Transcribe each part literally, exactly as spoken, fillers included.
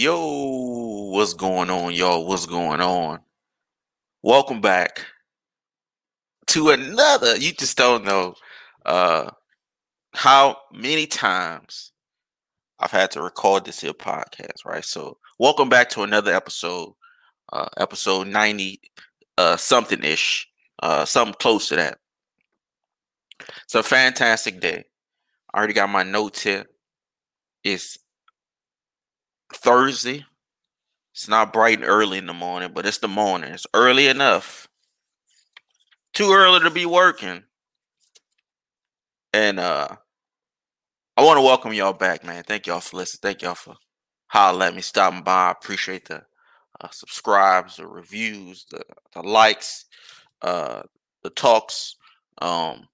Yo, what's going on, y'all? What's going on? Welcome back to another. You just don't know uh, how many times I've had to record this here podcast, right? So welcome back to another episode, uh, episode ninety uh, something-ish, uh, something close to that. It's a fantastic day. I already got my notes here. It's Thursday. It's not bright and early in the morning, but it's the morning. It's early enough. Too early to be working. And uh, I want to welcome y'all back, man. Thank y'all for listening. Thank y'all for holler at me, stopping by. I appreciate the uh, subscribes, the reviews, the, the likes, uh, the talks, um,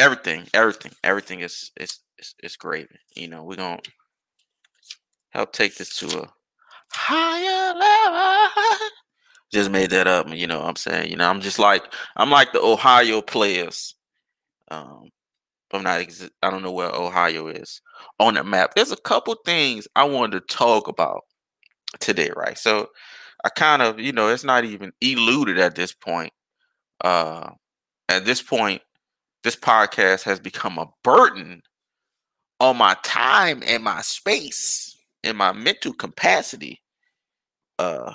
everything, everything, everything is is is, is great. You know, we're gonna help take this to a higher level. Just made that up, you know what I'm saying? You know, I'm just like I'm like the Ohio players. Um, I'm not. Exi- I don't know where Ohio is on the map. There's a couple things I wanted to talk about today, right? So I kind of, you know, it's not even eluded at this point. Uh, at this point, this podcast has become a burden on my time and my space. In my mental capacity, uh,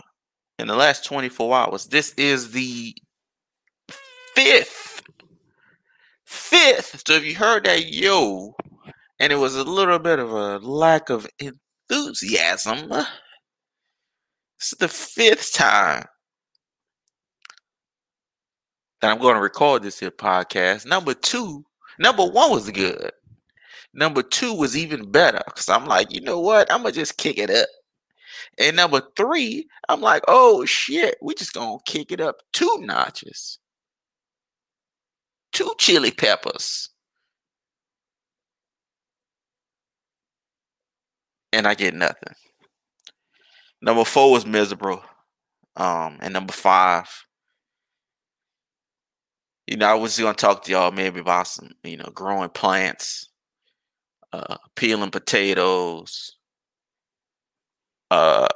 in the last twenty-four hours, this is the fifth, fifth. So if you heard that yo, and it was a little bit of a lack of enthusiasm, this is the fifth time that I'm going to record this here podcast. Number two, number one was good. Number two was even better because I'm like, you know what? I'm going to just kick it up. And number three, I'm like, oh, shit, we just going to kick it up two notches. Two chili peppers. And I get nothing. Number four was miserable. Um, and number five, you know, I was going to talk to y'all maybe about some, you know, growing plants. Uh, peeling potatoes, uh,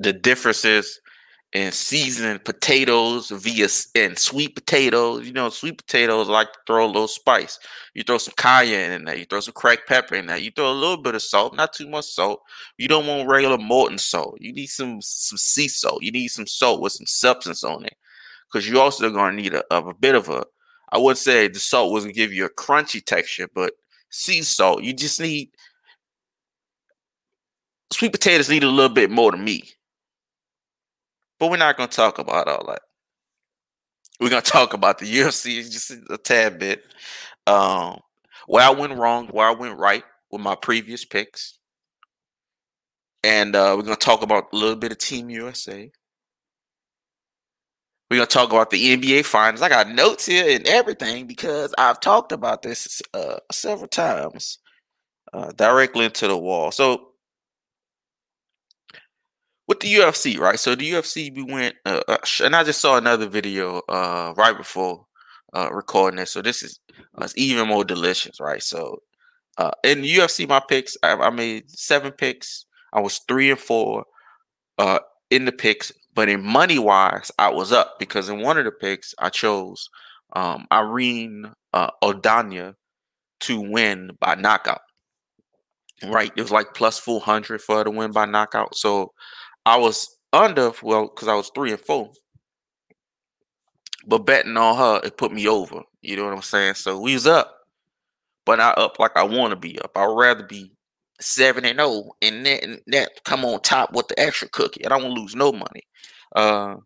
the differences in seasoned potatoes via and sweet potatoes. You know, sweet potatoes like to throw a little spice. You throw some cayenne in there. You throw some cracked pepper in there. You throw a little bit of salt, not too much salt. You don't want regular Morton salt. You need some some sea salt. You need some salt with some substance on it because you also going to need a, a bit of a I would say the salt wasn't give you a crunchy texture, but sea salt, you just need sweet potatoes need a little bit more than me. But we're not going to talk about all that. We're going to talk about the U F C just a tad bit. Um, where I went wrong, where I went right with my previous picks. And uh, we're going to talk about a little bit of Team U S A. We're going to talk about the N B A Finals. I got notes here and everything because I've talked about this uh, several times uh, directly into the wall. So with the U F C, right? So the U F C, we went, uh, and I just saw another video uh, right before uh, recording this. So this is uh, it's even more delicious, right? So uh, in the U F C, my picks, I, I made seven picks. I was three and four uh, in the picks. But in money-wise, I was up because in one of the picks, I chose um, Irene uh, Aldana to win by knockout, right? It was like plus four hundred for her to win by knockout. So I was under, well, because I was three and four. But betting on her, it put me over. You know what I'm saying? So we was up, but not up like I want to be up. I'd rather be Seven and oh, and that, and that come on top with the extra cookie. And I won't lose no money. Uh,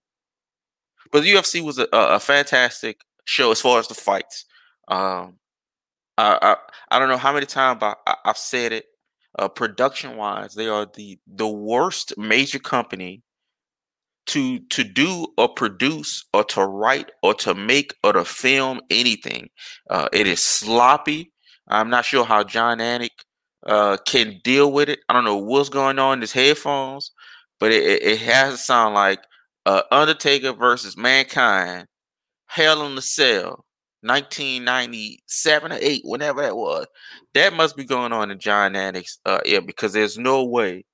but the U F C was a, a fantastic show as far as the fights. Um, I, I I don't know how many times I, I, I've said it. Uh, production wise, they are the the worst major company to to do or produce or to write or to make or to film anything. Uh, it is sloppy. I'm not sure how John Anik Uh, can deal with it. I don't know what's going on in his headphones, but it, it has to sound like uh, Undertaker versus Mankind, Hell in the Cell, nineteen ninety-seven or eight, whenever that was. That must be going on in John Anik's uh, ear, because there's no way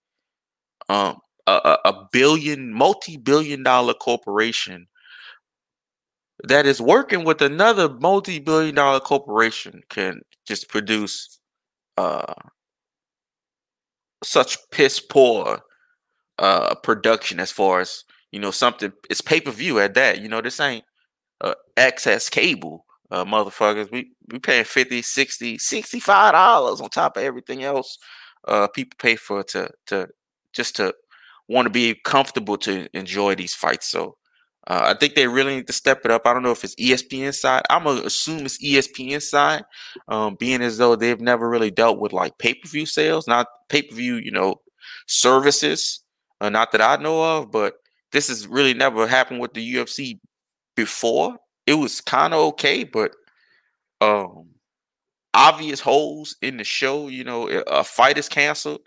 um, a, a billion, multi-billion dollar corporation that is working with another multi-billion dollar corporation can just produce uh, such piss poor uh, production as far as, you know, something. It's pay-per-view at that. You know, this ain't uh, access cable. Uh, motherfuckers, we, we paying fifty, sixty, sixty-five dollars on top of everything else uh, people pay for to to just to want to be comfortable to enjoy these fights. So uh, I think they really need to step it up. I don't know if it's E S P N side. I'm going to assume it's E S P N side, um, being as though they've never really dealt with like pay-per-view sales, not pay-per-view, you know, services, uh, not that I know of, but this has really never happened with the U F C before. It was kind of okay, but um, obvious holes in the show. You know, a fight is canceled,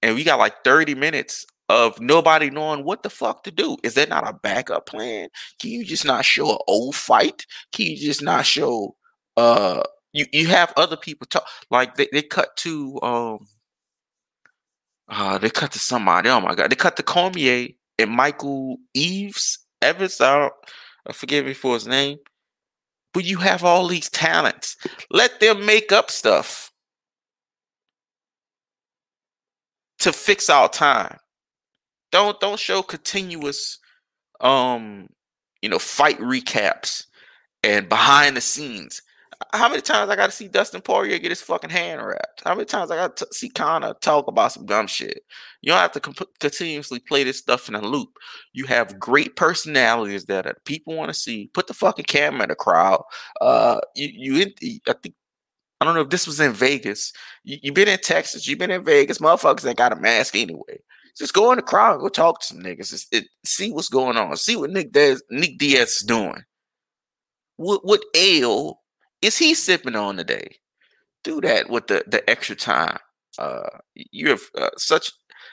and we got like thirty minutes of nobody knowing what the fuck to do. Is there not a backup plan? Can you just not show an old fight? Can you just not show? Uh, you you have other people talk. Like they, they cut to um, uh, they cut to somebody. Oh my god, they cut to Cormier and Michael Evans. Evans out. Forgive me for his name, but you have all these talents. Let them make up stuff to fix our time. Don't don't show continuous, um, you know, fight recaps and behind the scenes. How many times I got to see Dustin Poirier get his fucking hand wrapped? How many times I got to see Conor talk about some dumb shit? You don't have to comp- continuously play this stuff in a loop. You have great personalities that people want to see. Put the fucking camera in the crowd. Uh, you, you, I think, I don't know if this was in Vegas. You've you been in Texas. You've been in Vegas. Motherfuckers ain't got a mask anyway. Just go in the crowd and go talk to some niggas. It's, it, see what's going on. See what Nick Diaz, Nick Diaz is doing. What, what ale is he sipping on today? Do that with the, the extra time. Uh, you have uh, such.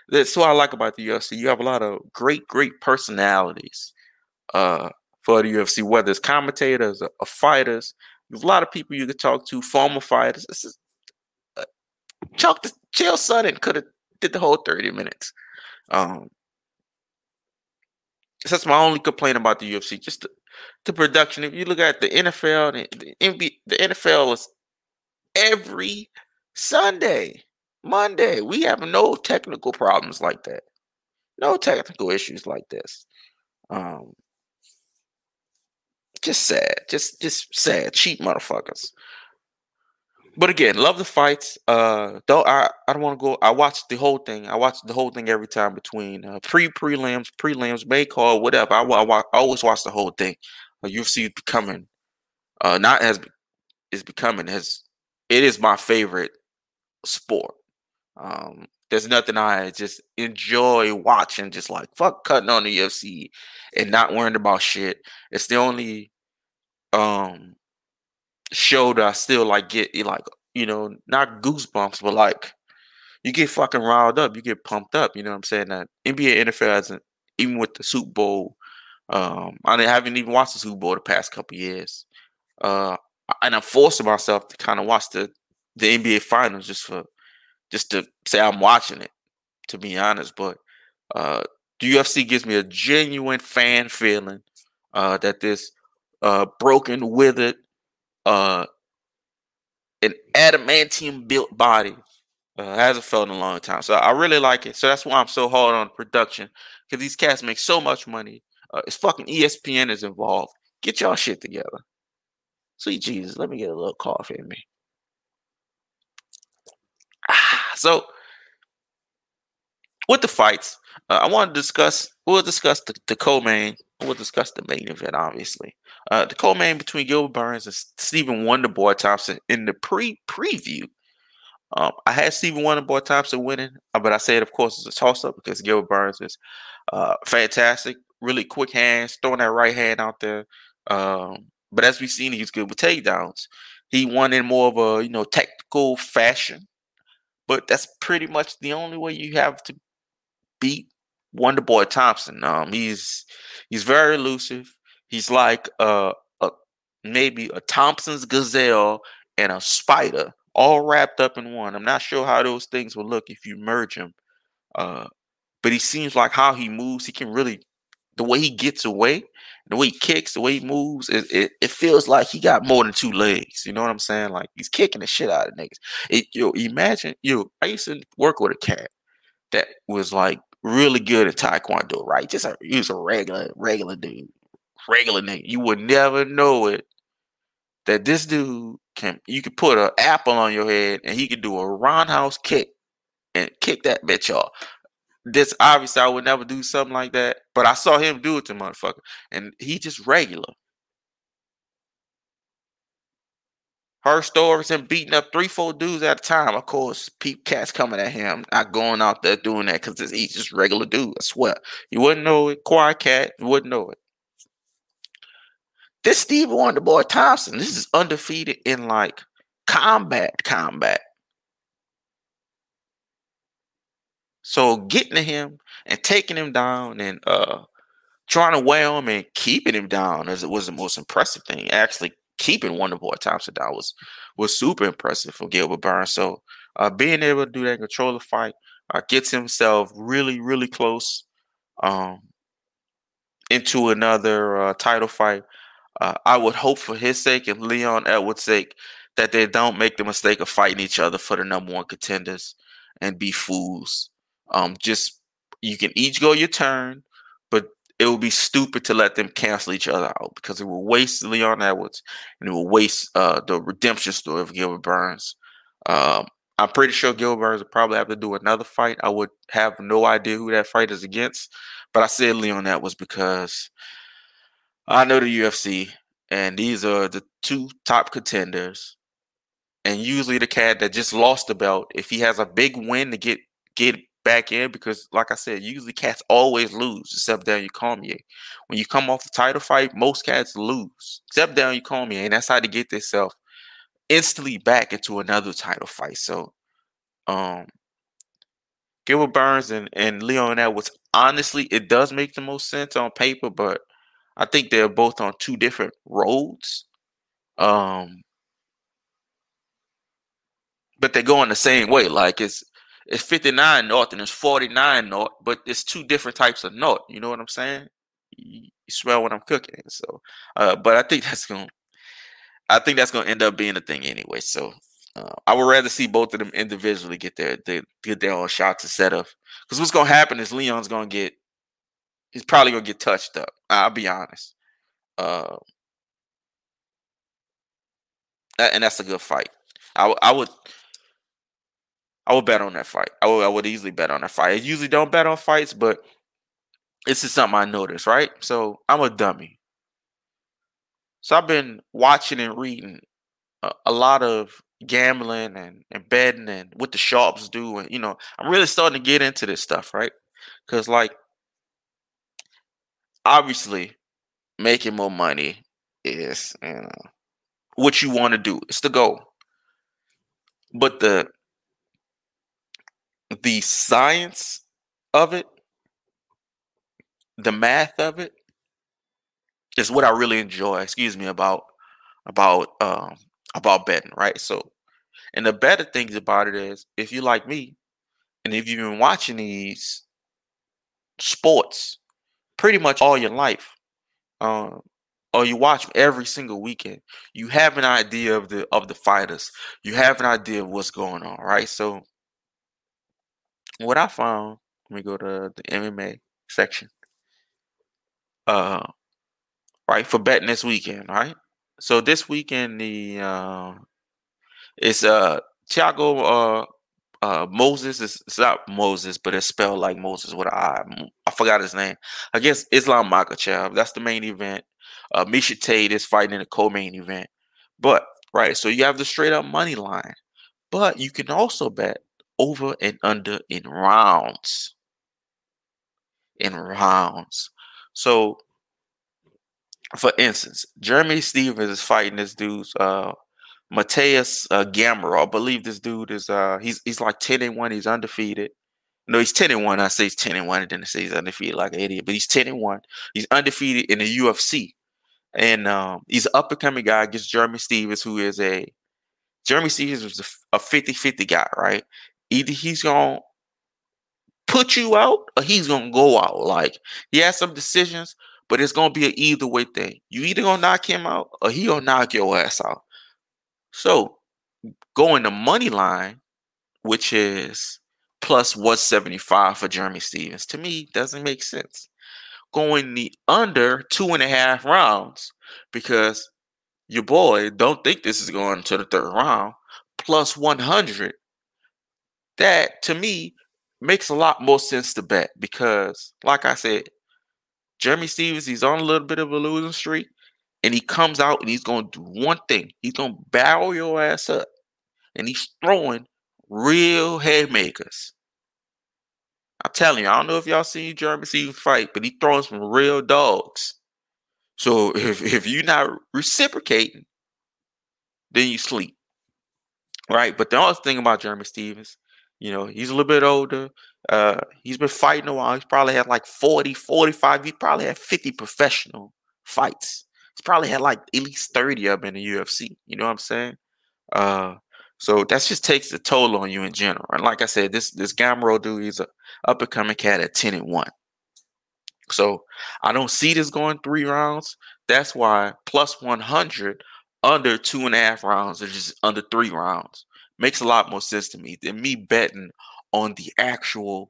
That's what I like about the U F C. You have a lot of great, great personalities uh, for the U F C, whether it's commentators or, or fighters. There's a lot of people you could talk to, former fighters. This is, uh, Chuck the Chael Sonnen could have did the whole thirty minutes. Um, so that's my only complaint about the U F C. Just the, the production. If you look at the N F L, the, the N B A, the N F L is every Sunday, Monday. We have no technical problems like that. No technical issues like this. Um, just sad. Just, just sad. Cheap motherfuckers. But again, love the fights. Uh, don't I? I don't want to go. I watched the whole thing. I watched the whole thing every time between uh, pre prelims, prelims, main card, whatever. I, I, I always watch the whole thing. Uh, U F C is becoming, uh, not as is becoming has. It is my favorite sport. Um, there's nothing I just enjoy watching. Just like fuck cutting on the U F C and not worrying about shit. It's the only, um. show that I still like get like, you know, not goosebumps, but like you get fucking riled up, you get pumped up, you know what I'm saying? That N B A, N F L hasn't, even with the Super Bowl, um I haven't even watched the Super Bowl the past couple years, uh and I'm forcing myself to kind of watch the the N B A finals just for just to say I'm watching it, to be honest. But uh the U F C gives me a genuine fan feeling uh that this uh broken, withered, Uh, an adamantium built body uh, hasn't felt in a long time, so I really like it. So that's why I'm so hard on production, because these cats make so much money. Uh, it's fucking E S P N is involved. Get y'all shit together. Sweet Jesus, let me get a little coffee in me. Ah, so with the fights, uh, I want to discuss. We'll discuss the, the co-main. We'll discuss the main event, obviously. Uh, the co-main between Gilbert Burns and Stephen Wonderboy Thompson in the pre-preview. Um, I had Stephen Wonderboy Thompson winning, but I said, of course, it's a toss-up because Gilbert Burns is uh, fantastic, really quick hands, throwing that right hand out there. Um, but as we've seen, he's good with takedowns. He won in more of a, you know, technical fashion, but that's pretty much the only way you have to beat Wonderboy Thompson. Um, he's he's very elusive. He's like uh, a maybe a Thompson's gazelle and a spider all wrapped up in one. I'm not sure how those things will look if you merge them. Uh, but he seems like how he moves, he can really, the way he gets away, the way he kicks, the way he moves, it, it, it feels like he got more than two legs. You know what I'm saying? Like, he's kicking the shit out of niggas. It, yo, imagine, yo, I used to work with a cat that was like really good at Taekwondo, right? Just a, he was a regular, regular dude, regular nigga. You would never know it, that this dude can, you could put an apple on your head and he could do a roundhouse kick and kick that bitch off. This obviously I would never do something like that, but I saw him do it to motherfucker, and he just regular. Her stories and beating up three, four dudes at a time. Of course, peep cats coming at him. Not going out there doing that because he's just regular dude. I swear, you wouldn't know it. Quiet cat, you wouldn't know it. This Stephen Wonderboy Thompson, this is undefeated in like combat, combat. So getting to him and taking him down and uh, trying to weigh him and keeping him down as it was the most impressive thing. Actually, keeping Wonderboy Thompson down was was super impressive for Gilbert Burns. So uh, being able to do that, control the fight, uh, gets himself really, really close um, into another uh, title fight. Uh, I would hope for his sake and Leon Edwards' sake that they don't make the mistake of fighting each other for the number one contenders and be fools. Um, just you can each go your turn, but it would be stupid to let them cancel each other out because it will waste Leon Edwards and it will waste uh, the redemption story of Gilbert Burns. Um, I'm pretty sure Gilbert Burns will probably have to do another fight. I would have no idea who that fight is against, but I said Leon Edwards because I know the U F C and these are the two top contenders, and usually the cat that just lost the belt, if he has a big win to get get. back in, because like I said, usually cats always lose, except Daniel Cormier. When you come off the title fight, most cats lose, except Daniel Cormier, and that's how they get themselves instantly back into another title fight. So um, Gilbert Burns and, and Leon Edwards, honestly, it does make the most sense on paper, but I think they're both on two different roads. Um, but they're going the same way. Like, it's It's fifty-nine north and it's forty-nine north, but it's two different types of north. You know what I'm saying? You smell what I'm cooking. So, uh, but I think that's gonna, I think that's gonna end up being a thing anyway. So, uh, I would rather see both of them individually get their they, get their own shots instead of, because what's gonna happen is Leon's gonna get, he's probably gonna get touched up. I'll be honest, uh, and that's a good fight. I I would. I would bet on that fight. I would, I would easily bet on that fight. I usually don't bet on fights, but this is something I noticed, right? So I'm a dummy. So I've been watching and reading a, a lot of gambling and, and betting and what the sharps do. And, you know, I'm really starting to get into this stuff, right? Because, like, obviously making more money is, you know, what you want to do. It's the goal. But the The science of it, the math of it, is what I really enjoy. Excuse me about about um, about betting, right? So, and the better things about it is, if you like me, and if you've been watching these sports pretty much all your life, um, or you watch every single weekend, you have an idea of the of the fighters. You have an idea of what's going on, right? So. What I found, let me go to the M M A section. Uh, right, for betting this weekend, right? So this weekend, the uh, it's uh, Tiago uh, uh, Moses. It's, it's not Moses, but it's spelled like Moses with an I. I forgot his name. I guess Islam Makhachev. That's the main event. Uh, Misha Tate is fighting in the co-main event. But, right, so you have the straight-up money line. But you can also bet over and under in rounds. In rounds. So, for instance, Jeremy Stephens is fighting this dude's uh, Mateus uh, Gamero. I believe this dude is uh, he's he's like ten and one. He's undefeated. No, he's ten and one. I say he's ten and one, and then I say he's undefeated like an idiot. But he's ten and one. He's undefeated in the U F C. And um, he's an up-and-coming guy against Jeremy Stephens, who is a – Jeremy Stephens was a fifty-fifty guy, right? Either he's going to put you out or he's going to go out. Like, he has some decisions, but it's going to be an either-way thing. You either going to knock him out or he going to knock your ass out. So, going the money line, which is plus one seventy-five for Jeremy Stephens, to me, doesn't make sense. Going the under two and a half rounds because your boy don't think this is going to the third round plus one hundred. That to me makes a lot more sense to bet because, like I said, Jeremy Stephens, he's on a little bit of a losing streak and he comes out and he's going to do one thing. He's going to barrel your ass up and he's throwing real haymakers. I'm telling you, I don't know if y'all seen Jeremy Stephens fight, but he throwing some real dogs. So if, if you're not reciprocating, then you sleep, right? But the other thing about Jeremy Stephens, you know, he's a little bit older. Uh, he's been fighting a while. He's probably had like forty, forty-five. He probably had fifty professional fights. He's probably had like at least thirty of them in the U F C. You know what I'm saying? Uh, so that just takes the toll on you in general. And like I said, this this Gamero dude, he's a up and coming cat at ten and one. So I don't see this going three rounds. That's why plus one hundred under two and a half rounds or just under three rounds makes a lot more sense to me than me betting on the actual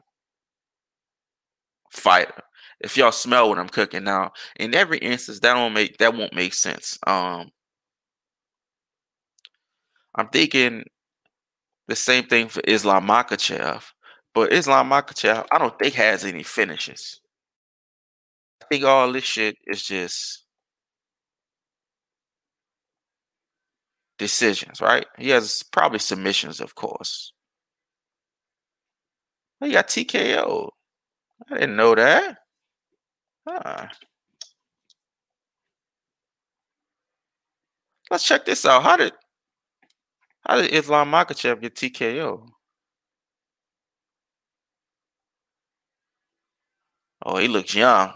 fighter. If y'all smell what I'm cooking now, in every instance, that don't make that won't make sense. Um, I'm thinking the same thing for Islam Makhachev. But Islam Makhachev, I don't think has any finishes. I think all this shit is just decisions, right? He has probably submissions, of course. He got T K O. I didn't know that. Huh. Let's check this out. How did how did Islam Makhachev get T K O? Oh, he looks young.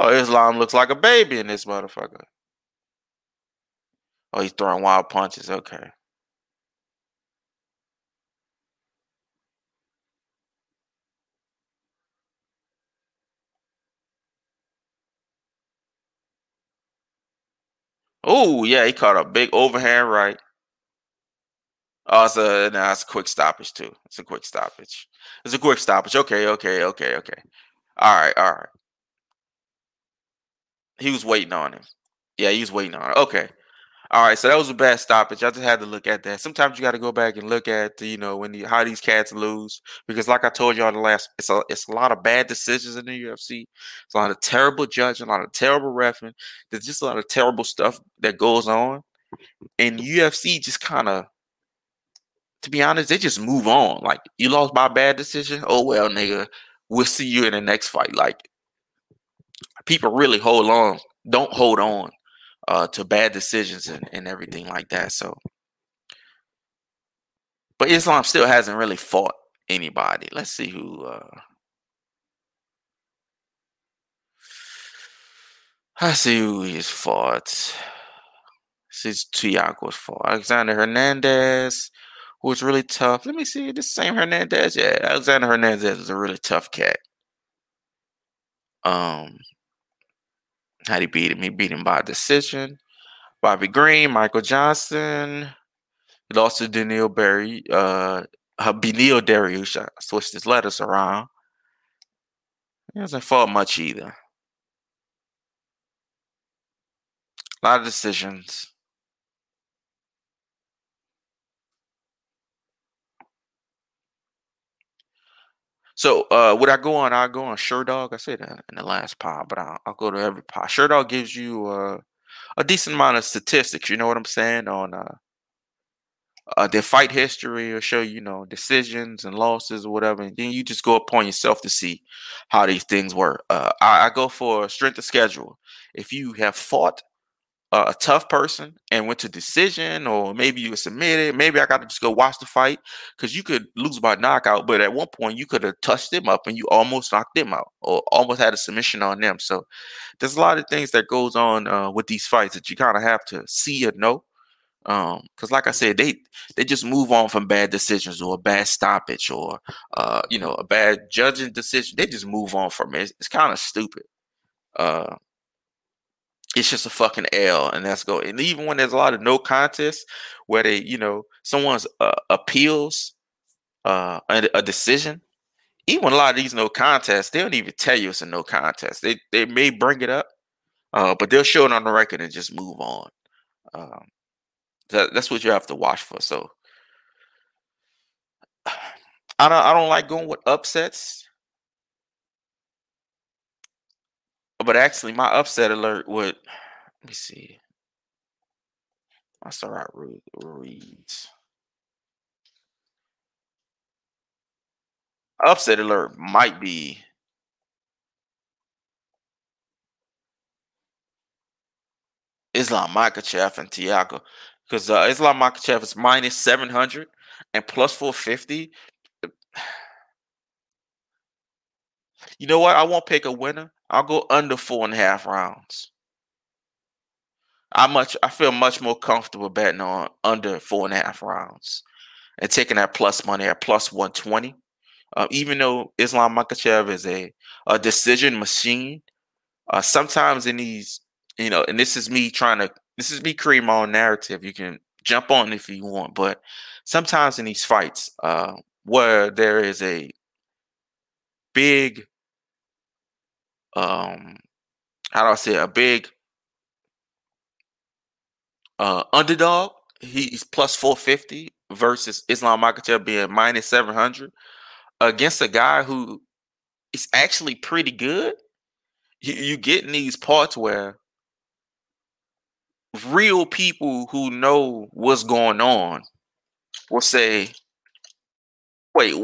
Oh, Islam looks like a baby in this motherfucker. Oh, he's throwing wild punches. Okay. Oh, yeah, he caught a big overhand right. Oh, it's a, nah, it's a quick stoppage, too. It's a quick stoppage. It's a quick stoppage. Okay, okay, okay, okay. All right, all right. He was waiting on him. Yeah, he was waiting on him. Okay. All right, so that was a bad stoppage. I just had to look at that. Sometimes you got to go back and look at, the, you know, when the, how these cats lose. Because like I told you on the last, it's a, it's a lot of bad decisions in the U F C. It's a lot of terrible judging, a lot of terrible reffing. There's just a lot of terrible stuff that goes on. And U F C just kind of, to be honest, they just move on. Like, you lost by a bad decision? Oh, well, nigga. We'll see you in the next fight. Like, people really hold on. Don't hold on uh, to bad decisions and, and everything like that. So, but Islam still hasn't really fought anybody. Let's see who. Uh, I see who he's fought. This is Tiago's fought. Alexander Hernandez. Who was really tough. Let me see. This same Hernandez. Yeah, Alexander Hernandez is a really tough cat. Um, how'd he beat him? He beat him by decision. Bobby Green, Michael Johnson. He lost to Daniel Berry, uh, Benil Dariush. I switched his letters around. He hasn't fought much either. A lot of decisions. So uh, would I go on? I go on SureDog. I said that in the last pod, but I'll, I'll go to every pod. SureDog gives you uh, a decent amount of statistics. You know what I'm saying on uh, uh, their fight history, or show you know decisions and losses or whatever. And then you just go upon yourself to see how these things work. Uh, I, I go for strength of schedule. If you have fought uh, a tough person and went to decision, or maybe you were submitted. Maybe I got to just go watch the fight, because you could lose by knockout, but at one point you could have touched them up and you almost knocked them out or almost had a submission on them. So there's a lot of things that goes on uh, with these fights that you kind of have to see or know. Um, because like I said, they they just move on from bad decisions or a bad stoppage or uh, you know, a bad judging decision. They just move on from it. It's, it's kind of stupid. Uh, it's just a fucking L, and that's go. And even when there's a lot of no contests where they, you know, someone's uh, appeals uh, a, a decision. Even a lot of these no contests, they don't even tell you it's a no contest. They they may bring it up, uh, but they'll show it on the record and just move on. Um. That's what you have to watch for. So I don't I don't like going with upsets. But actually my upset alert would, let me see. I start out reads. Upset alert might be Islam Makhachev and Tiago. Because uh, Islam Makhachev is minus seven hundred and plus four fifty. You know what? I won't pick a winner. I'll go under four and a half rounds. I much I feel much more comfortable betting on under four and a half rounds and taking that plus money at plus one twenty. Uh, even though Islam Makhachev is a, a decision machine, uh, sometimes in these, you know, and this is me trying to, This is me creating my own narrative. You can jump on if you want, but sometimes in these fights uh, where there is a big, um, how do I say, a big uh, underdog, he's plus four fifty versus Islam Makhachev being minus seven hundred against a guy who is actually pretty good. You, you get in these parts where real people who know what's going on will say, wait,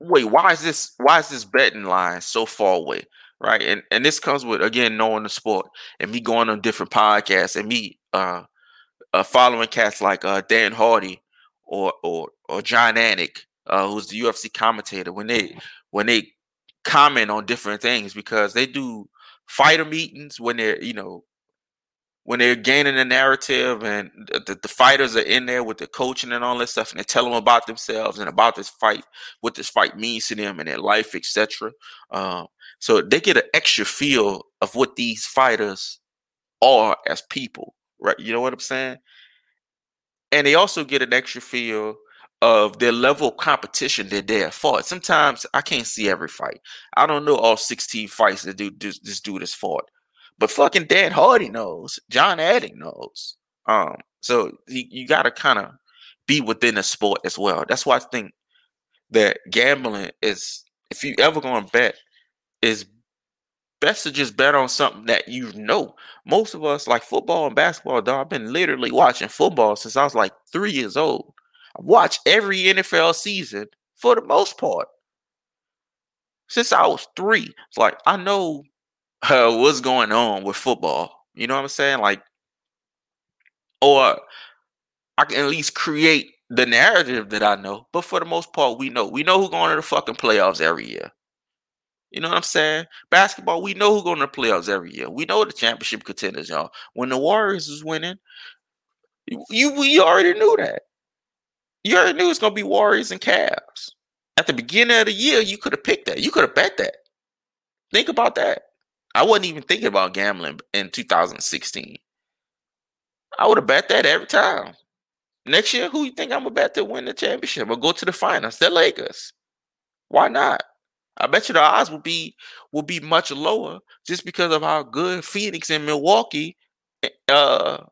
wait, why is this, why is this betting line so far away? Right. And and this comes with, again, knowing the sport and me going on different podcasts and me uh, uh following cats like uh Dan Hardy or or or John Anik, uh, who's the U F C commentator, when they when they comment on different things, because they do fighter meetings when they're, you know, when they're gaining a narrative and the, the fighters are in there with the coaching and all that stuff, and they tell them about themselves and about this fight, what this fight means to them and their life, et cetera. Um, so they get an extra feel of what these fighters are as people, right? You know what I'm saying? And they also get an extra feel of their level of competition that they're fought. Sometimes I can't see every fight. I don't know all sixteen fights that dude, this, this dude has fought. But fucking Dan Hardy knows. John Anik knows. Um, so you, you got to kind of be within the sport as well. That's why I think that gambling is, if you ever going to bet, is best to just bet on something that you know. Most of us, like football and basketball, dog, I've been literally watching football since I was like three years old. I've watched every N F L season for the most part. Since I was three. It's like, I know Uh, what's going on with football. You know what I'm saying? Like, or I can at least create the narrative that I know. But for the most part, we know. We know who's going to the fucking playoffs every year. You know what I'm saying? Basketball, we know who's going to the playoffs every year. We know the championship contenders, y'all. When the Warriors was winning, you we already knew that. You already knew it's going to be Warriors and Cavs. At the beginning of the year, you could have picked that. You could have bet that. Think about that. I wasn't even thinking about gambling in two thousand sixteen. I would have bet that every time. Next year, who you think I'm about to win the championship or go to the finals? The Lakers. Why not? I bet you the odds will be will be much lower just because of how good Phoenix and Milwaukee uh,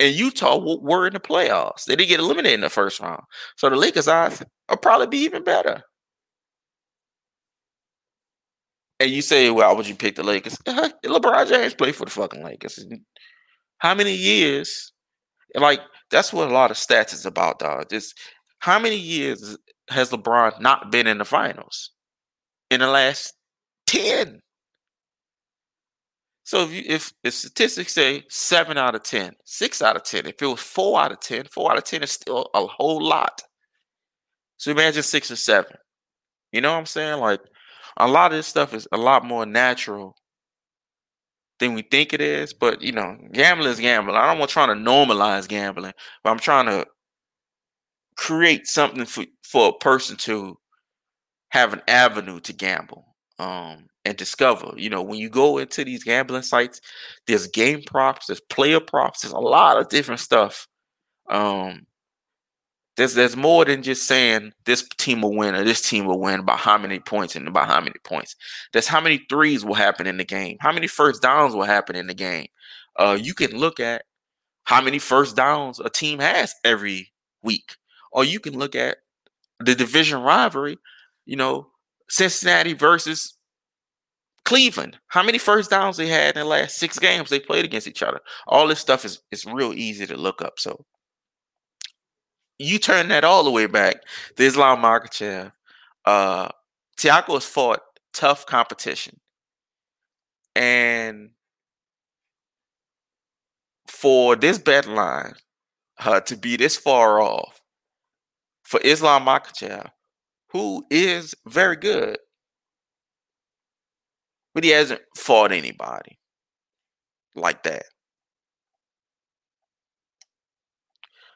and Utah were in the playoffs. They didn't get eliminated in the first round. So the Lakers' odds will probably be even better. And you say, well, why would you pick the Lakers? LeBron James played for the fucking Lakers. How many years? Like, that's what a lot of stats is about, dog. Just how many years has LeBron not been in the finals? In the last ten. So if, you, if if statistics say seven out of ten, six out of ten, if it was four out of ten, four out of ten is still a whole lot. So imagine six or seven. You know what I'm saying? Like, a lot of this stuff is a lot more natural than we think it is. But, you know, gambling is gambling. I don't want to try to normalize gambling, but I'm trying to create something for, for a person to have an avenue to gamble. Um, and discover, you know, when you go into these gambling sites, there's game props, there's player props, there's a lot of different stuff. Um, there's there's more than just saying this team will win or this team will win by how many points and by how many points. There's how many threes will happen in the game, how many first downs will happen in the game. Uh, you can look at how many first downs a team has every week, or you can look at the division rivalry, you know, Cincinnati versus Cleveland. How many first downs they had in the last six games they played against each other. All this stuff is, is real easy to look up. So you turn that all the way back to Islam Makhachev. Uh, Tiago has fought tough competition. And for this bet line uh, to be this far off for Islam Makhachev, who is very good, but he hasn't fought anybody like that.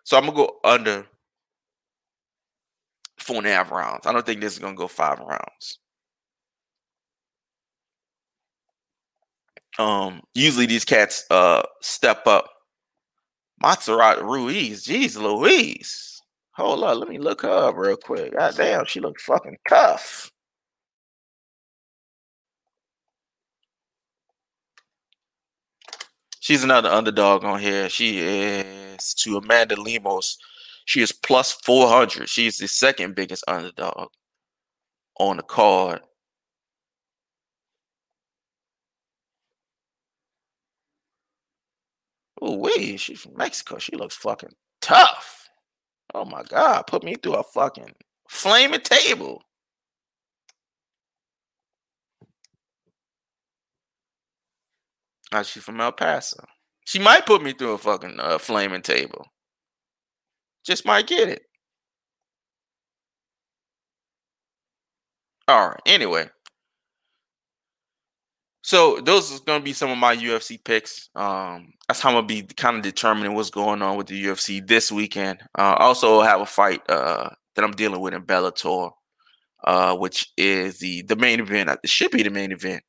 So I'm going to go under four and a half rounds. I don't think this is going to go five rounds. Um, usually these cats uh, step up. Montserrat Ruiz, geez Louise. Hold up, let me look her up real quick. God damn, she looks fucking tough. She's another underdog on here. She is to Amanda Lemos. She is plus four hundred. She's the second biggest underdog on the card. Ooh, wait, she's from Mexico. She looks fucking tough. Oh my God, put me through a fucking flaming table. Oh, she's from El Paso. She might put me through a fucking uh, flaming table. Just might get it. All right, anyway. So those are going to be some of my U F C picks. Um, that's how I'm going to be kind of determining what's going on with the U F C this weekend. Uh, I also have a fight uh, that I'm dealing with in Bellator, uh, which is the, the main event. It should be the main event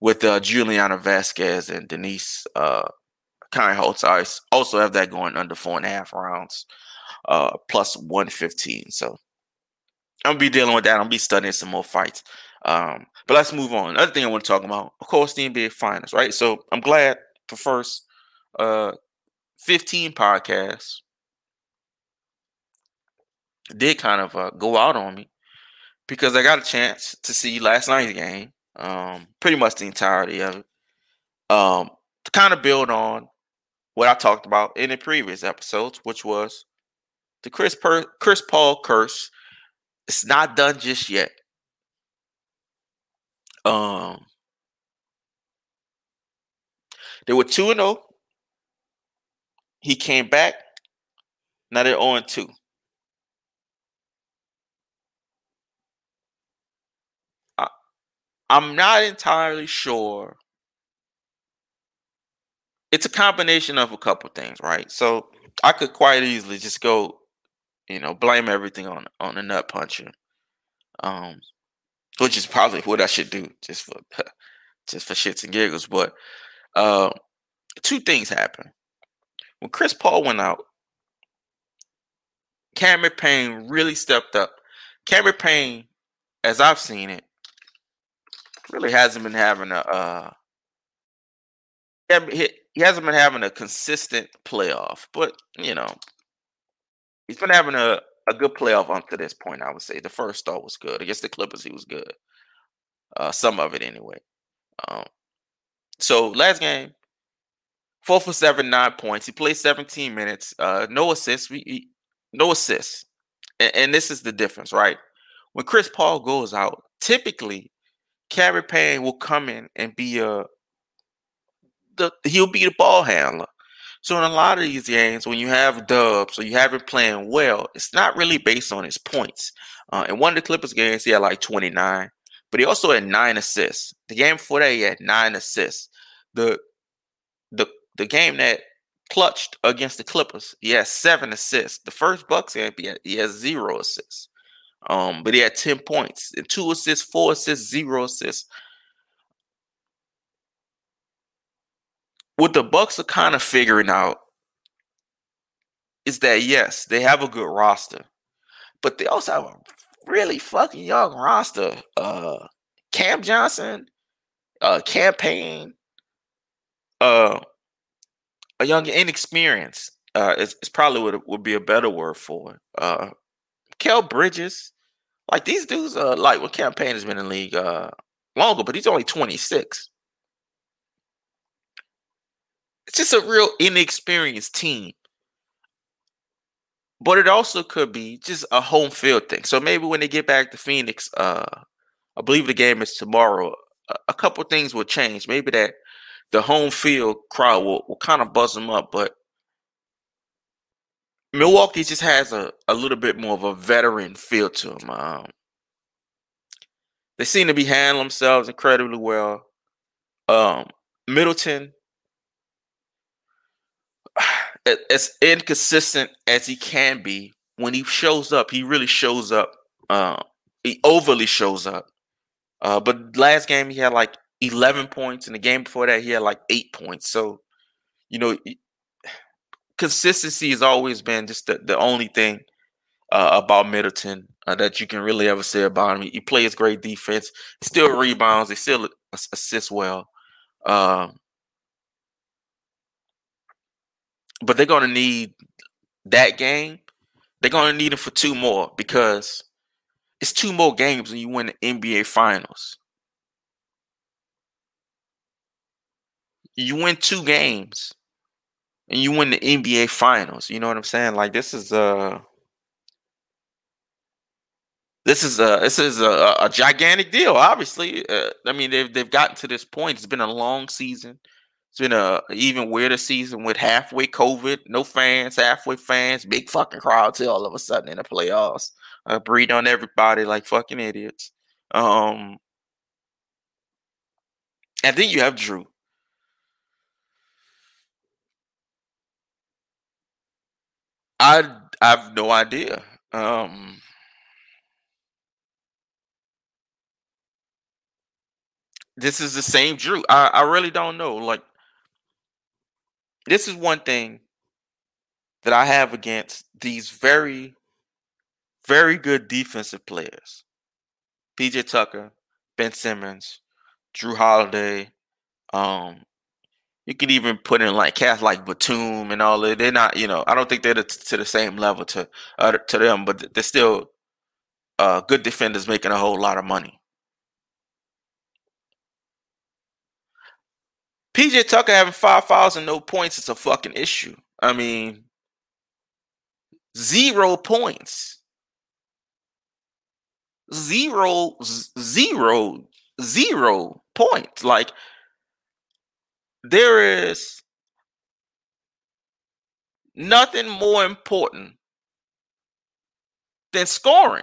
with uh, Juliana Vasquez and Denise uh, Kernholz. I also have that going under four and a half rounds, uh, plus one fifteen. So I'm going to be dealing with that. I'm going to be studying some more fights. Um, but let's move on. Another thing I want to talk about, of course, the N B A Finals, right? So I'm glad the first uh, fifteen podcasts did kind of uh, go out on me because I got a chance to see last night's game, um, pretty much the entirety of it, um, to kind of build on what I talked about in the previous episodes, which was the Chris, per- Chris Paul curse. It's not done just yet. Um, they were two and zero. He came back. Now they're zero and two. I, I'm not entirely sure. It's a combination of a couple things, right? So I could quite easily just go, you know, blame everything on on the nut puncher. Um. Which is probably what I should do, just for just for shits and giggles. But uh, two things happened. When Chris Paul went out, Cameron Payne really stepped up. Cameron Payne, as I've seen it, really hasn't been having a uh, he hasn't been having a consistent playoff. But you know, he's been having a. A good playoff up to this point, I would say. The first start was good. Against the Clippers, he was good. Uh, some of it anyway. Um, so last game, four for seven, nine points. He played seventeen minutes. Uh, no assists. We, we no assists. And, and this is the difference, right? When Chris Paul goes out, typically, Cameron Payne will come in and be a the he'll be the ball handler. So in a lot of these games, when you have dubs or you have him playing well, it's not really based on his points. Uh, in one of the Clippers games, he had like twenty-nine, but he also had nine assists. The game before that, he had nine assists. The the the game that clutched against the Clippers, he had seven assists. The first Bucks game, he had, he had zero assists. Um, but he had ten points, two assists, four assists, zero assists. What the Bucks are kind of figuring out is that, yes, they have a good roster, but they also have a really fucking young roster. Uh, Cam Johnson, uh, Cam Payne, uh, a young inexperienced uh, is, is probably what would be a better word for it. Uh, Kel Bridges, like these dudes, uh, like well, Cam Payne has been in the league uh, longer, but he's only twenty-six. It's just a real inexperienced team. But it also could be just a home field thing. So maybe when they get back to Phoenix, uh, I believe the game is tomorrow, a, a couple things will change. Maybe that the home field crowd will, will kind of buzz them up. But Milwaukee just has a, a little bit more of a veteran feel to them. Um, they seem to be handling themselves incredibly well. Um, Middleton, as inconsistent as he can be, when he shows up, he really shows up. Uh, he overly shows up. Uh, but last game, he had like eleven points. And the game before that, he had like eight points. So, you know, consistency has always been just the, the only thing uh, about Middleton uh, that you can really ever say about him. He, he plays great defense, still rebounds, he still assists well. Um, But they're going to need that game. They're going to need it for two more because it's two more games and you win the N B A Finals. You win two games and you win the N B A Finals. You know what I'm saying? Like this is a this is a this is a, a gigantic deal. Obviously, uh, I mean they've they've gotten to this point. It's been a long season. It's been a even weirder season with halfway COVID, no fans, halfway fans, big fucking crowds all of a sudden in the playoffs. Uh, breed on everybody like fucking idiots. Um, and then you have Drew. I I've no idea. Um, this is the same Drew. I, I really don't know. Like. This is one thing that I have against these very, very good defensive players. P J Tucker, Ben Simmons, Drew Holiday. Um, you could even put in like cats like Batum and all that. They're not, you know, I don't think they're to, to the same level to uh, to them, but they're still uh, good defenders making a whole lot of money. P J Tucker having five fouls and no points is a fucking issue. I mean, zero points. Zero, z- zero, zero points. Like, there is nothing more important than scoring.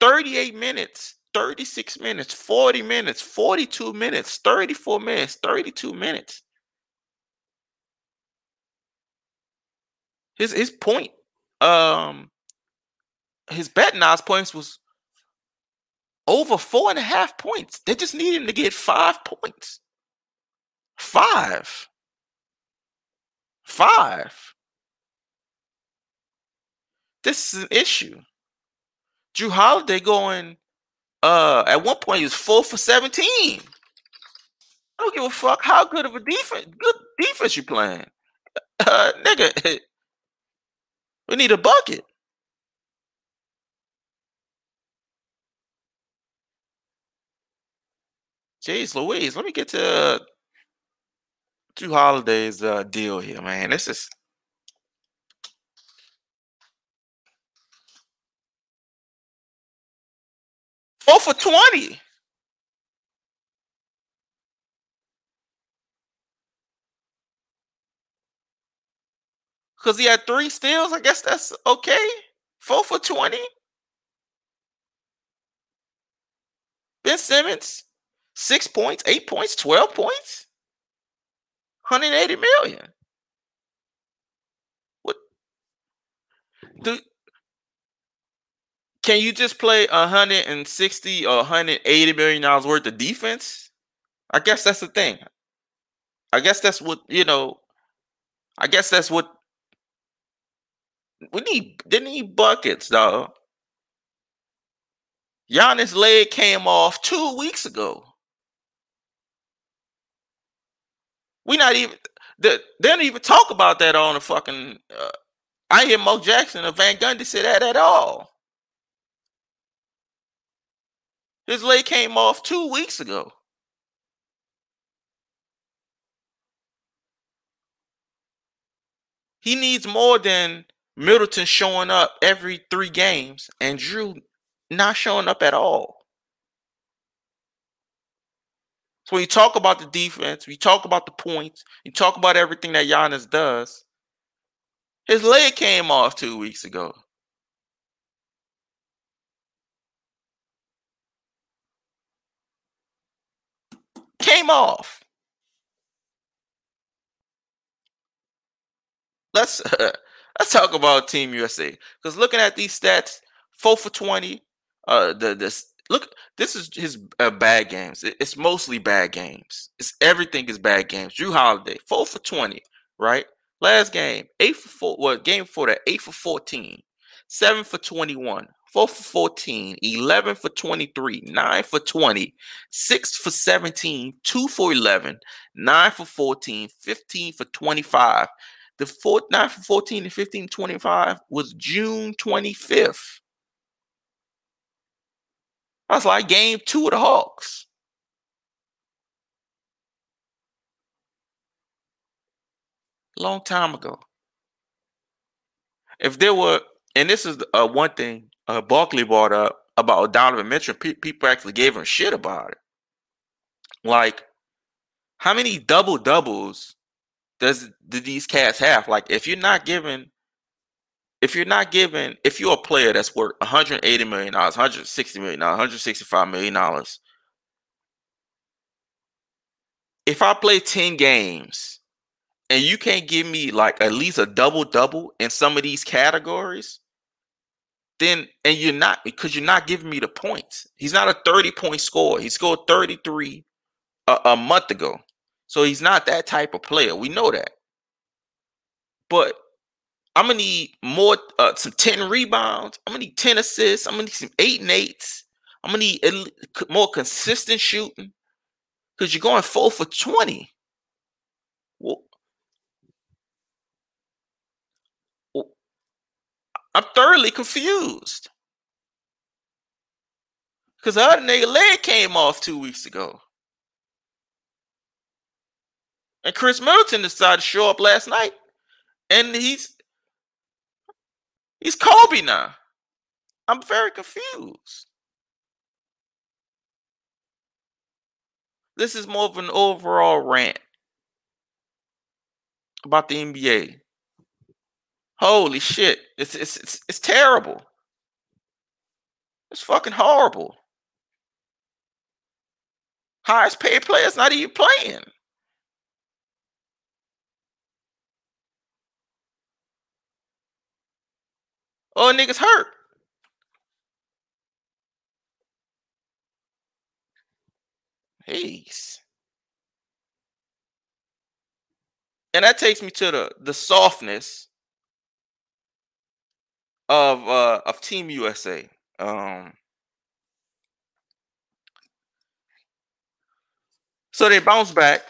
thirty-eight minutes. thirty-six minutes, forty minutes, forty-two minutes, thirty-four minutes, thirty-two minutes. His his point, um, his betting odds points was over four and a half points. They just need him to get five points. Five. Five. This is an issue. Drew Holiday going. Uh, at one point, he was four for seventeen. I don't give a fuck how good of a defense, good defense you playing, uh, nigga. We need a bucket. Jeez Louise, let me get to uh, Drew Holiday's uh, deal here, man. This is. four for twenty. because he had three steals. I guess that's okay. four for twenty. Ben Simmons, six points, eight points, twelve points, one hundred eighty million. What do? Can you just play one hundred sixty or one hundred eighty million dollars worth of defense? I guess that's the thing. I guess that's what, you know, I guess that's what we need. They need buckets, dog. Giannis' leg came off two weeks ago. We not even, they don't even talk about that on the fucking, uh, I hear Mo Jackson or Van Gundy say that at all. His leg came off two weeks ago. He needs more than Middleton showing up every three games and Drew not showing up at all. So you talk about the defense, we talk about the points, you talk about everything that Giannis does. His leg came off two weeks ago. Came off. Let's uh, let's talk about Team U S A, because looking at these stats, four for twenty. Uh, the this look, this is his uh, bad games. It, it's mostly bad games. It's everything is bad games. Drew Holiday, four for twenty. Right, last game, eight for four. Well, game for that, eight for fourteen, seven for twenty-one. four for fourteen, eleven for twenty-three, nine for twenty, six for seventeen, two for eleven, nine for fourteen, fifteen for twenty-five. The fourth nine for fourteen and fifteen twenty-five was June twenty-fifth. I was like game two of the Hawks. Long time ago. If there were, and this is uh, one thing, Uh, Barkley brought up about Donovan Mitchell. Pe- people actually gave him shit about it. Like, how many double doubles does do these cats have? Like, if you're not giving, if you're not giving, if you're a player that's worth one hundred eighty million dollars, one hundred sixty million dollars, one hundred sixty-five million dollars, if I play ten games and you can't give me like at least a double double in some of these categories, then, and you're not, because you're not giving me the points. He's not a thirty-point scorer. He scored thirty-three a, a month ago. So he's not that type of player. We know that. But I'm going to need more, uh, some ten rebounds. I'm going to need ten assists. I'm going to need some eight and eights. I'm going to need more consistent shooting, because you're going four for twenty. Well, I'm thoroughly confused, because the other nigga leg came off two weeks ago. And Chris Middleton decided to show up last night, and he's he's Kobe now. I'm very confused. This is more of an overall rant about the N B A. Holy shit. It's, it's it's it's terrible. It's fucking horrible. Highest paid player's not even playing. Oh, niggas hurt. Jeez. And that takes me to the the softness Of uh, of Team U S A. Um, so they bounce back.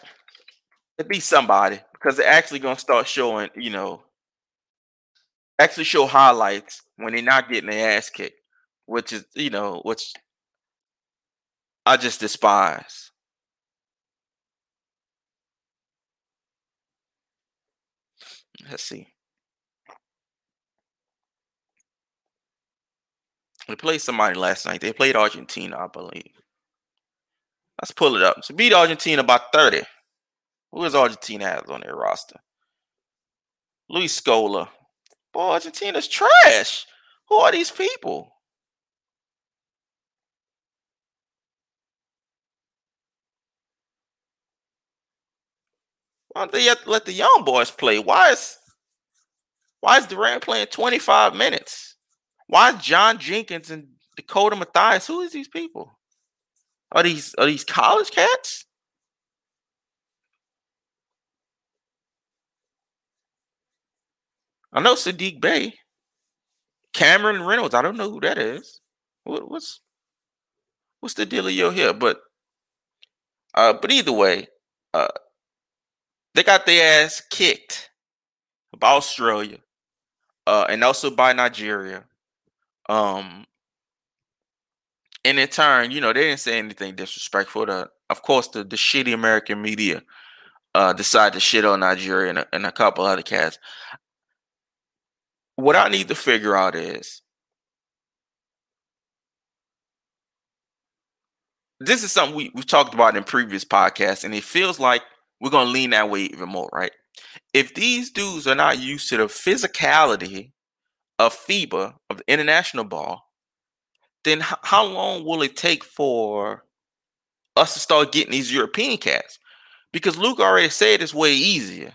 It be somebody, because they're actually gonna start showing, you know, actually show highlights when they're not getting their ass kicked, which is, you know, which I just despise. Let's see. They played somebody last night. They played Argentina, I believe. Let's pull it up. So beat Argentina by thirty. Who is Argentina has on their roster? Luis Scola. Boy, Argentina's trash. Who are these people? Why don't they let the young boys play? Why is why is Durant playing twenty-five minutes? Why is John Jenkins and Dakota Mathias? Who is these people? Are these are these college cats? I know Sadiq Bey, Cameron Reynolds. I don't know who that is. What, what's what's the dealio here? But uh, but either way, uh, they got their ass kicked by Australia uh, and also by Nigeria. Um, and in turn, you know, they didn't say anything disrespectful. To, of course, the the shitty American media uh, decided to shit on Nigeria and a, and a couple other cats. What I need to figure out is, this is something we, we've talked about in previous podcasts, and it feels like we're going to lean that way even more, right? If these dudes are not used to the physicality of FIBA, of the international ball, then h- how long will it take for us to start getting these European cats? Because Luke already said it's way easier,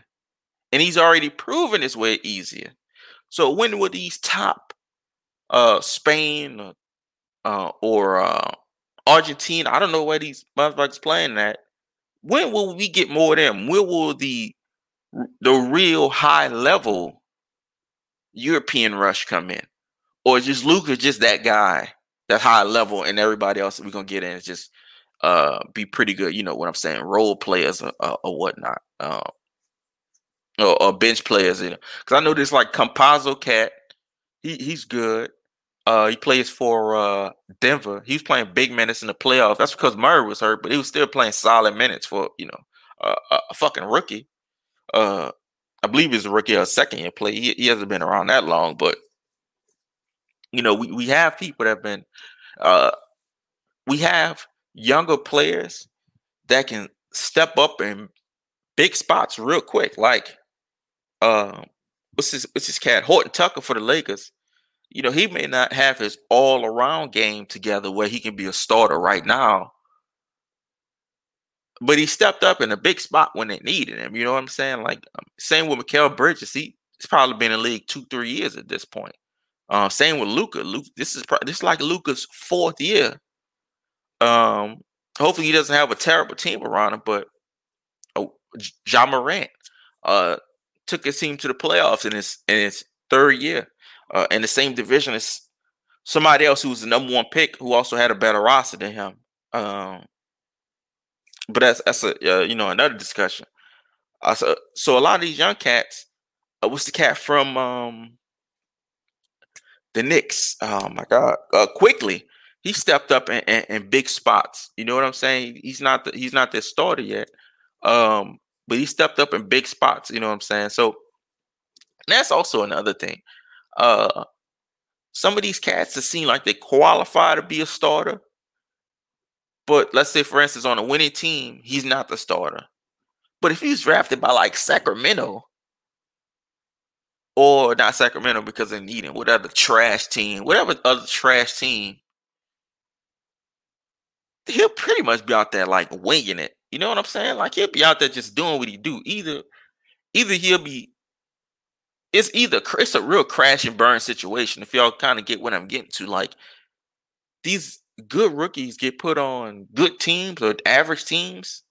and he's already proven it's way easier. So when will these top uh, Spain or, uh, or uh, Argentina, I don't know where these motherfuckers playing at, when will we get more of them? When will the the real high-level European rush come in? Or is just Luca just that guy, that high-level, and everybody else that we're going to get in is just uh, be pretty good, you know what I'm saying, role players or, or, or whatnot. Um, Or, or bench players, you know, because I know this like Campazzo cat. He he's good. Uh, he plays for uh, Denver. He was playing big minutes in the playoffs. That's because Murray was hurt, but he was still playing solid minutes for you know uh, a fucking rookie. Uh, I believe he's a rookie or a second year player. He, he hasn't been around that long, but you know we, we have people that have been. Uh, we have younger players that can step up in big spots real quick, like. Uh, what's his what's his cat Horton Tucker for the Lakers? You know, he may not have his all around game together where he can be a starter right now, but he stepped up in a big spot when they needed him. You know what I'm saying? Like um, same with Mikal Bridges. He, he's probably been in the league two three years at this point. Uh, same with Luca. Luke, this is pro- this is like Luca's fourth year. Um, hopefully he doesn't have a terrible team around him, but oh, Ja Morant. Uh, took his team to the playoffs in its in its third year uh, in the same division as somebody else who was the number one pick who also had a better roster than him. Um, but that's that's a uh, you know another discussion. Uh, so, so a lot of these young cats. Uh, what's the cat from um, the Knicks? Oh my God! Uh, Quickly, he stepped up in, in, in big spots. You know what I'm saying? He's not the, he's not their starter yet. Um, But he stepped up in big spots, you know what I'm saying? So that's also another thing. Uh, some of these cats that seem like they qualify to be a starter. But let's say, for instance, on a winning team, he's not the starter. But if he's drafted by like Sacramento, or not Sacramento because they need him, whatever trash team, whatever other trash team, he'll pretty much be out there like winging it. You know what I'm saying? Like he'll be out there just doing what he do. Either, either he'll be. It's either it's a real crash and burn situation. If y'all kind of get what I'm getting to, like these good rookies get put on good teams or average teams,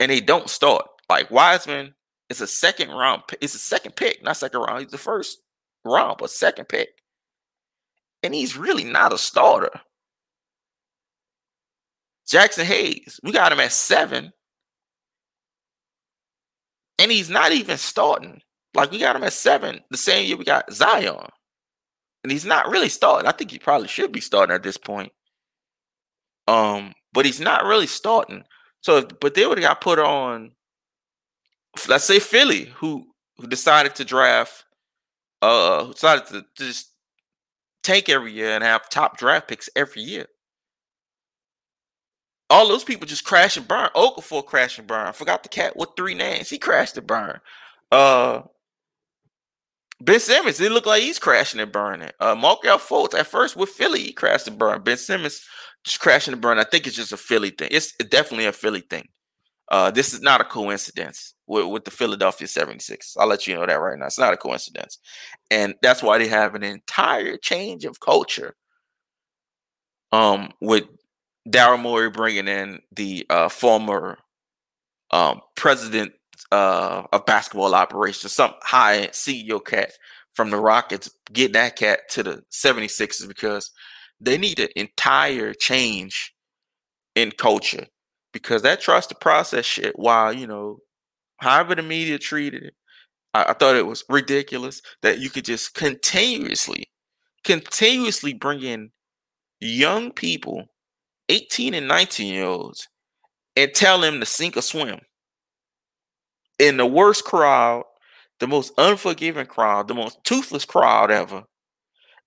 and they don't start. Like Wiseman, it's a second round. It's a second pick, not second round. He's the first round, but second pick, and he's really not a starter. Jackson Hayes, we got him at seven. And he's not even starting. Like, we got him at seven the same year we got Zion. And he's not really starting. I think he probably should be starting at this point. Um, but he's not really starting. So, but they would have got put on, let's say Philly, who, who decided to draft, uh, who decided to, to just take every year and have top draft picks every year. All those people just crash and burn. Okafor crash and burn. I forgot the cat with three names. He crashed and burn. Uh, Ben Simmons, it looked like he's crashing and burning. Uh, Markel Fultz, at first with Philly, he crashed and burned. Ben Simmons just crashing and burning. I think it's just a Philly thing. It's definitely a Philly thing. Uh, this is not a coincidence with, with the Philadelphia seventy-sixers. I'll let you know that right now. It's not a coincidence. And that's why they have an entire change of culture um, with Daryl Morey bringing in the uh, former um, president Uh, of basketball operations, some high C E O Cat from the Rockets, get that Cat to the seventy-sixers because they need an entire change in culture because that trust the process shit, while, you know, however the media treated it, I, I thought it was ridiculous that you could just continuously, continuously bring in young people, eighteen and nineteen year olds, and tell them to sink or swim. In the worst crowd, the most unforgiving crowd, the most toothless crowd ever.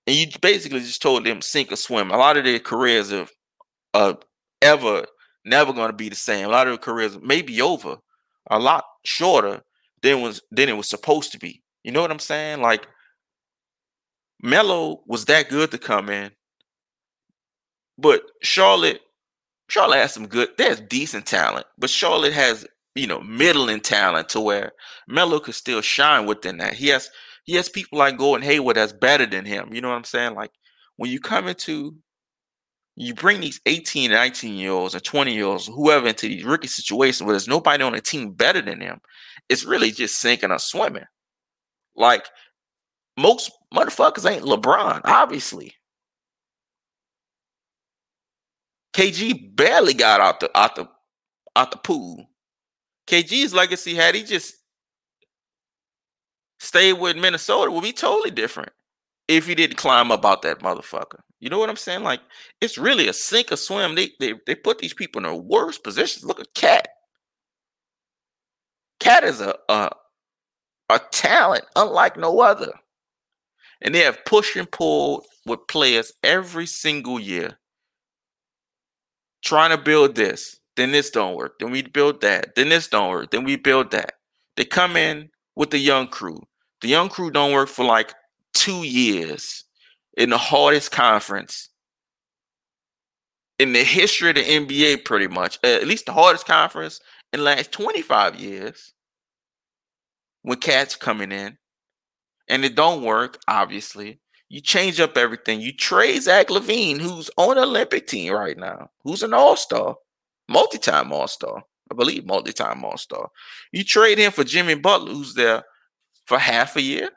And you basically just told them sink or swim. A lot of their careers are, are ever, never going to be the same. A lot of their careers may be over, a lot shorter than was than it was supposed to be. You know what I'm saying? Like, Melo was that good to come in. But Charlotte, Charlotte has some good, there's decent talent. But Charlotte has, you know, middling talent to where Melo could still shine within that. He has he has people like Gordon Hayward that's better than him. You know what I'm saying? Like, when you come into, you bring these eighteen, nineteen-year-olds and twenty-year-olds, whoever, into these rookie situations where there's nobody on the team better than them, it's really just sinking or swimming. Like, most motherfuckers ain't LeBron, obviously. K G barely got out the out the out the pool. K G's legacy, had he just stayed with Minnesota, would be totally different if he didn't climb up out that motherfucker. You know what I'm saying? Like, it's really a sink or swim. They they they put these people in the worst positions. Look at Cat. Cat is a, a, a talent unlike no other. And they have push and pull with players every single year. Trying to build this. Then this don't work. Then we build that. Then this don't work. Then we build that. They come in with the young crew. The young crew don't work for like two years in the hardest conference in the history of the N B A, pretty much. At least the hardest conference in the last twenty-five years when Cat's coming in. And it don't work, obviously. You change up everything. You trade Zach LaVine, who's on the Olympic team right now, who's an all-star. Multi-time all-star. I believe multi-time all-star. You trade him for Jimmy Butler, who's there for half a year.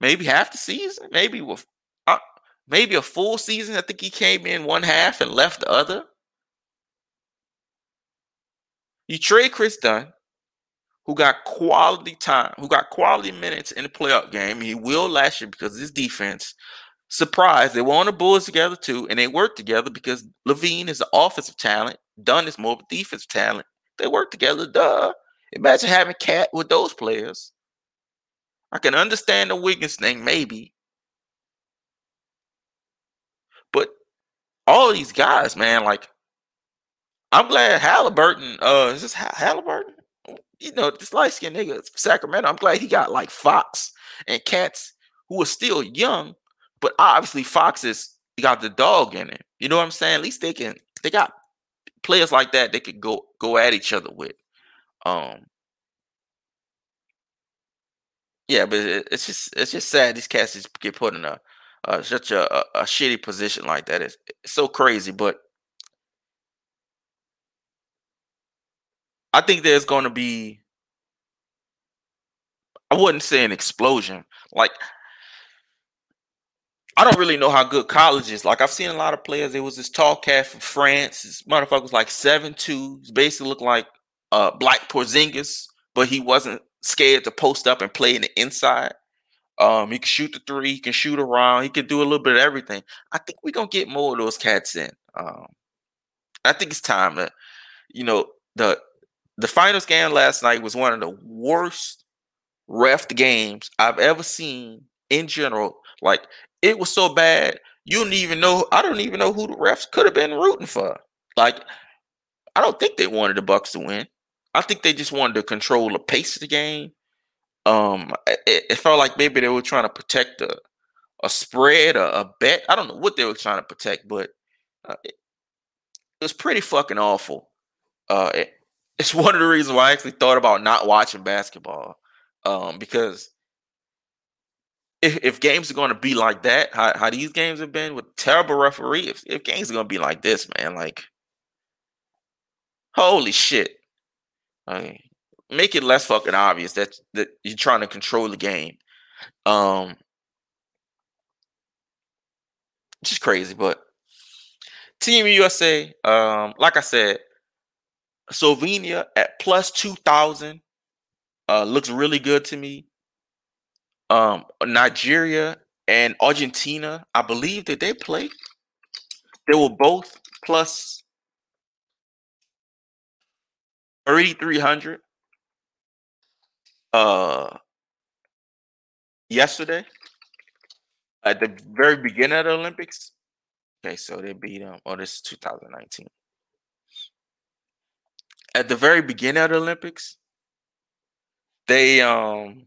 Maybe half the season. Maybe with, uh, maybe a full season. I think he came in one half and left the other. You trade Chris Dunn, who got quality time, who got quality minutes in the playoff game. He will last year because his defense. Surprise, they were on the Bulls together too, and they worked together because LaVine is an offensive talent. Dunn is more of a defensive talent. They work together, duh. Imagine having Cat with those players. I can understand the Wiggins thing, maybe. But all these guys, man, like, I'm glad Halliburton, uh, is this Halliburton? You know, this light-skinned nigga from Sacramento, I'm glad he got, like, Fox and Cats, who are still young. But obviously, Fox is got the dog in it. You know what I'm saying? At least they can. They got players like that they could go go at each other with. Um, yeah, but it, it's just it's just sad these cats just get put in a uh, such a, a, a shitty position like that. It's, it's so crazy. But I think there's going to be. I wouldn't say an explosion like. I don't really know how good college is. Like, I've seen a lot of players. There was this tall cat from France. This motherfucker was like seven two. Basically looked like uh, Black Porzingis, but he wasn't scared to post up and play in the inside. Um, he can shoot the three. He can shoot around. He can do a little bit of everything. I think we're going to get more of those cats in. Um, I think it's time that, you know, the the finals game last night was one of the worst ref games I've ever seen in general. Like, it was so bad, you don't even know. I don't even know who the refs could have been rooting for. Like, I don't think they wanted the Bucks to win. I think they just wanted to control the pace of the game. Um, it, it felt like maybe they were trying to protect a, a spread, a, a bet. I don't know what they were trying to protect, but uh, it, it was pretty fucking awful. Uh, it, it's one of the reasons why I actually thought about not watching basketball, um, because if, if games are going to be like that, how, how these games have been with terrible referees, if, if games are going to be like this, man, like, holy shit. I mean, make it less fucking obvious that, that you're trying to control the game. Um, just crazy, but Team U S A, um, like I said, Slovenia at plus two thousand uh, looks really good to me. Um, Nigeria and Argentina, I believe that they played. They were both plus thirty-three hundred. Uh, yesterday at the very beginning of the Olympics. Okay, so they beat them. Um, oh, this is two thousand nineteen. At the very beginning of the Olympics, they um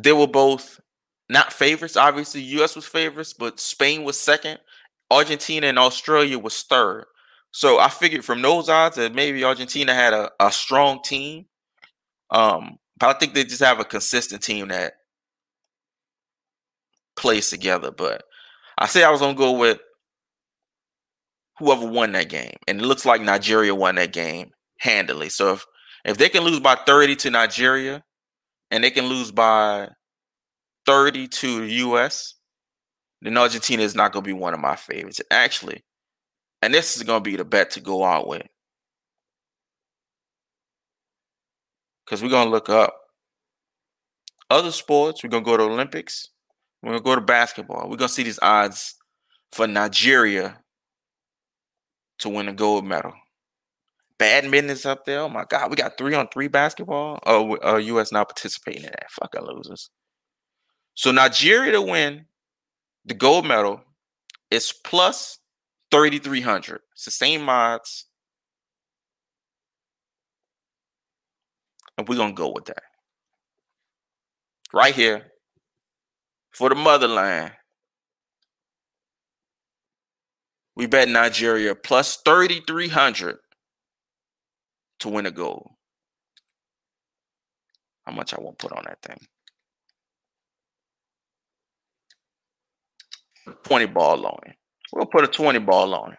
they were both not favorites. Obviously, U S was favorites, but Spain was second. Argentina and Australia was third. So I figured from those odds that maybe Argentina had a, a strong team. Um, but I think they just have a consistent team that plays together. But I said I was going to go with whoever won that game. And it looks like Nigeria won that game handily. So if, if they can lose by thirty to Nigeria and they can lose by thirty to the U S, then Argentina is not going to be one of my favorites. Actually, and this is going to be the bet to go out with, because we're going to look up other sports. We're going to go to Olympics. We're going to go to basketball. We're going to see these odds for Nigeria to win a gold medal. Badminton is up there. Oh, my God. We got three on three basketball. Oh, uh, U S not participating in that. Fucking losers. So Nigeria to win the gold medal is plus thirty-three hundred. It's the same odds. And we're going to go with that. Right here. For the motherland. We bet Nigeria plus thirty-three hundred to win a gold. How much I won't put on that thing? twenty ball on it. We'll put a twenty ball on it.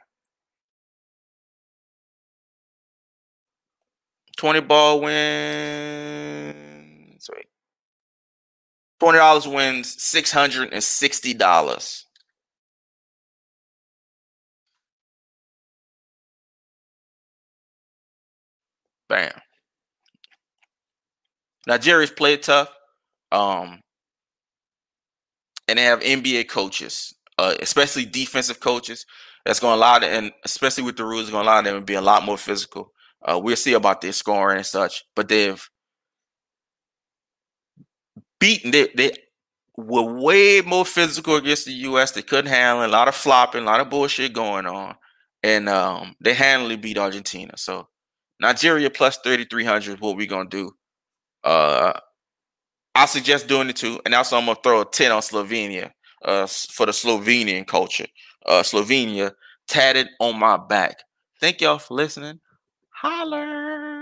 twenty ball wins. Wait. twenty dollars wins six hundred sixty dollars. Bam. Nigeria's played tough. Um, and they have N B A coaches. Uh, especially defensive coaches, that's going to allow them, and especially with the rules, going to allow them to be a lot more physical. Uh, we'll see about their scoring and such, but they've beaten, they, they were way more physical against the U S. They couldn't handle it. A lot of flopping, a lot of bullshit going on, and um, they handily beat Argentina. So Nigeria plus thirty-three hundred is what we're going to do. Uh, I suggest doing it too, and also I'm going to throw a ten on Slovenia. Uh, for the Slovenian culture. Uh, Slovenia tatted on my back. Thank y'all for listening. Holler.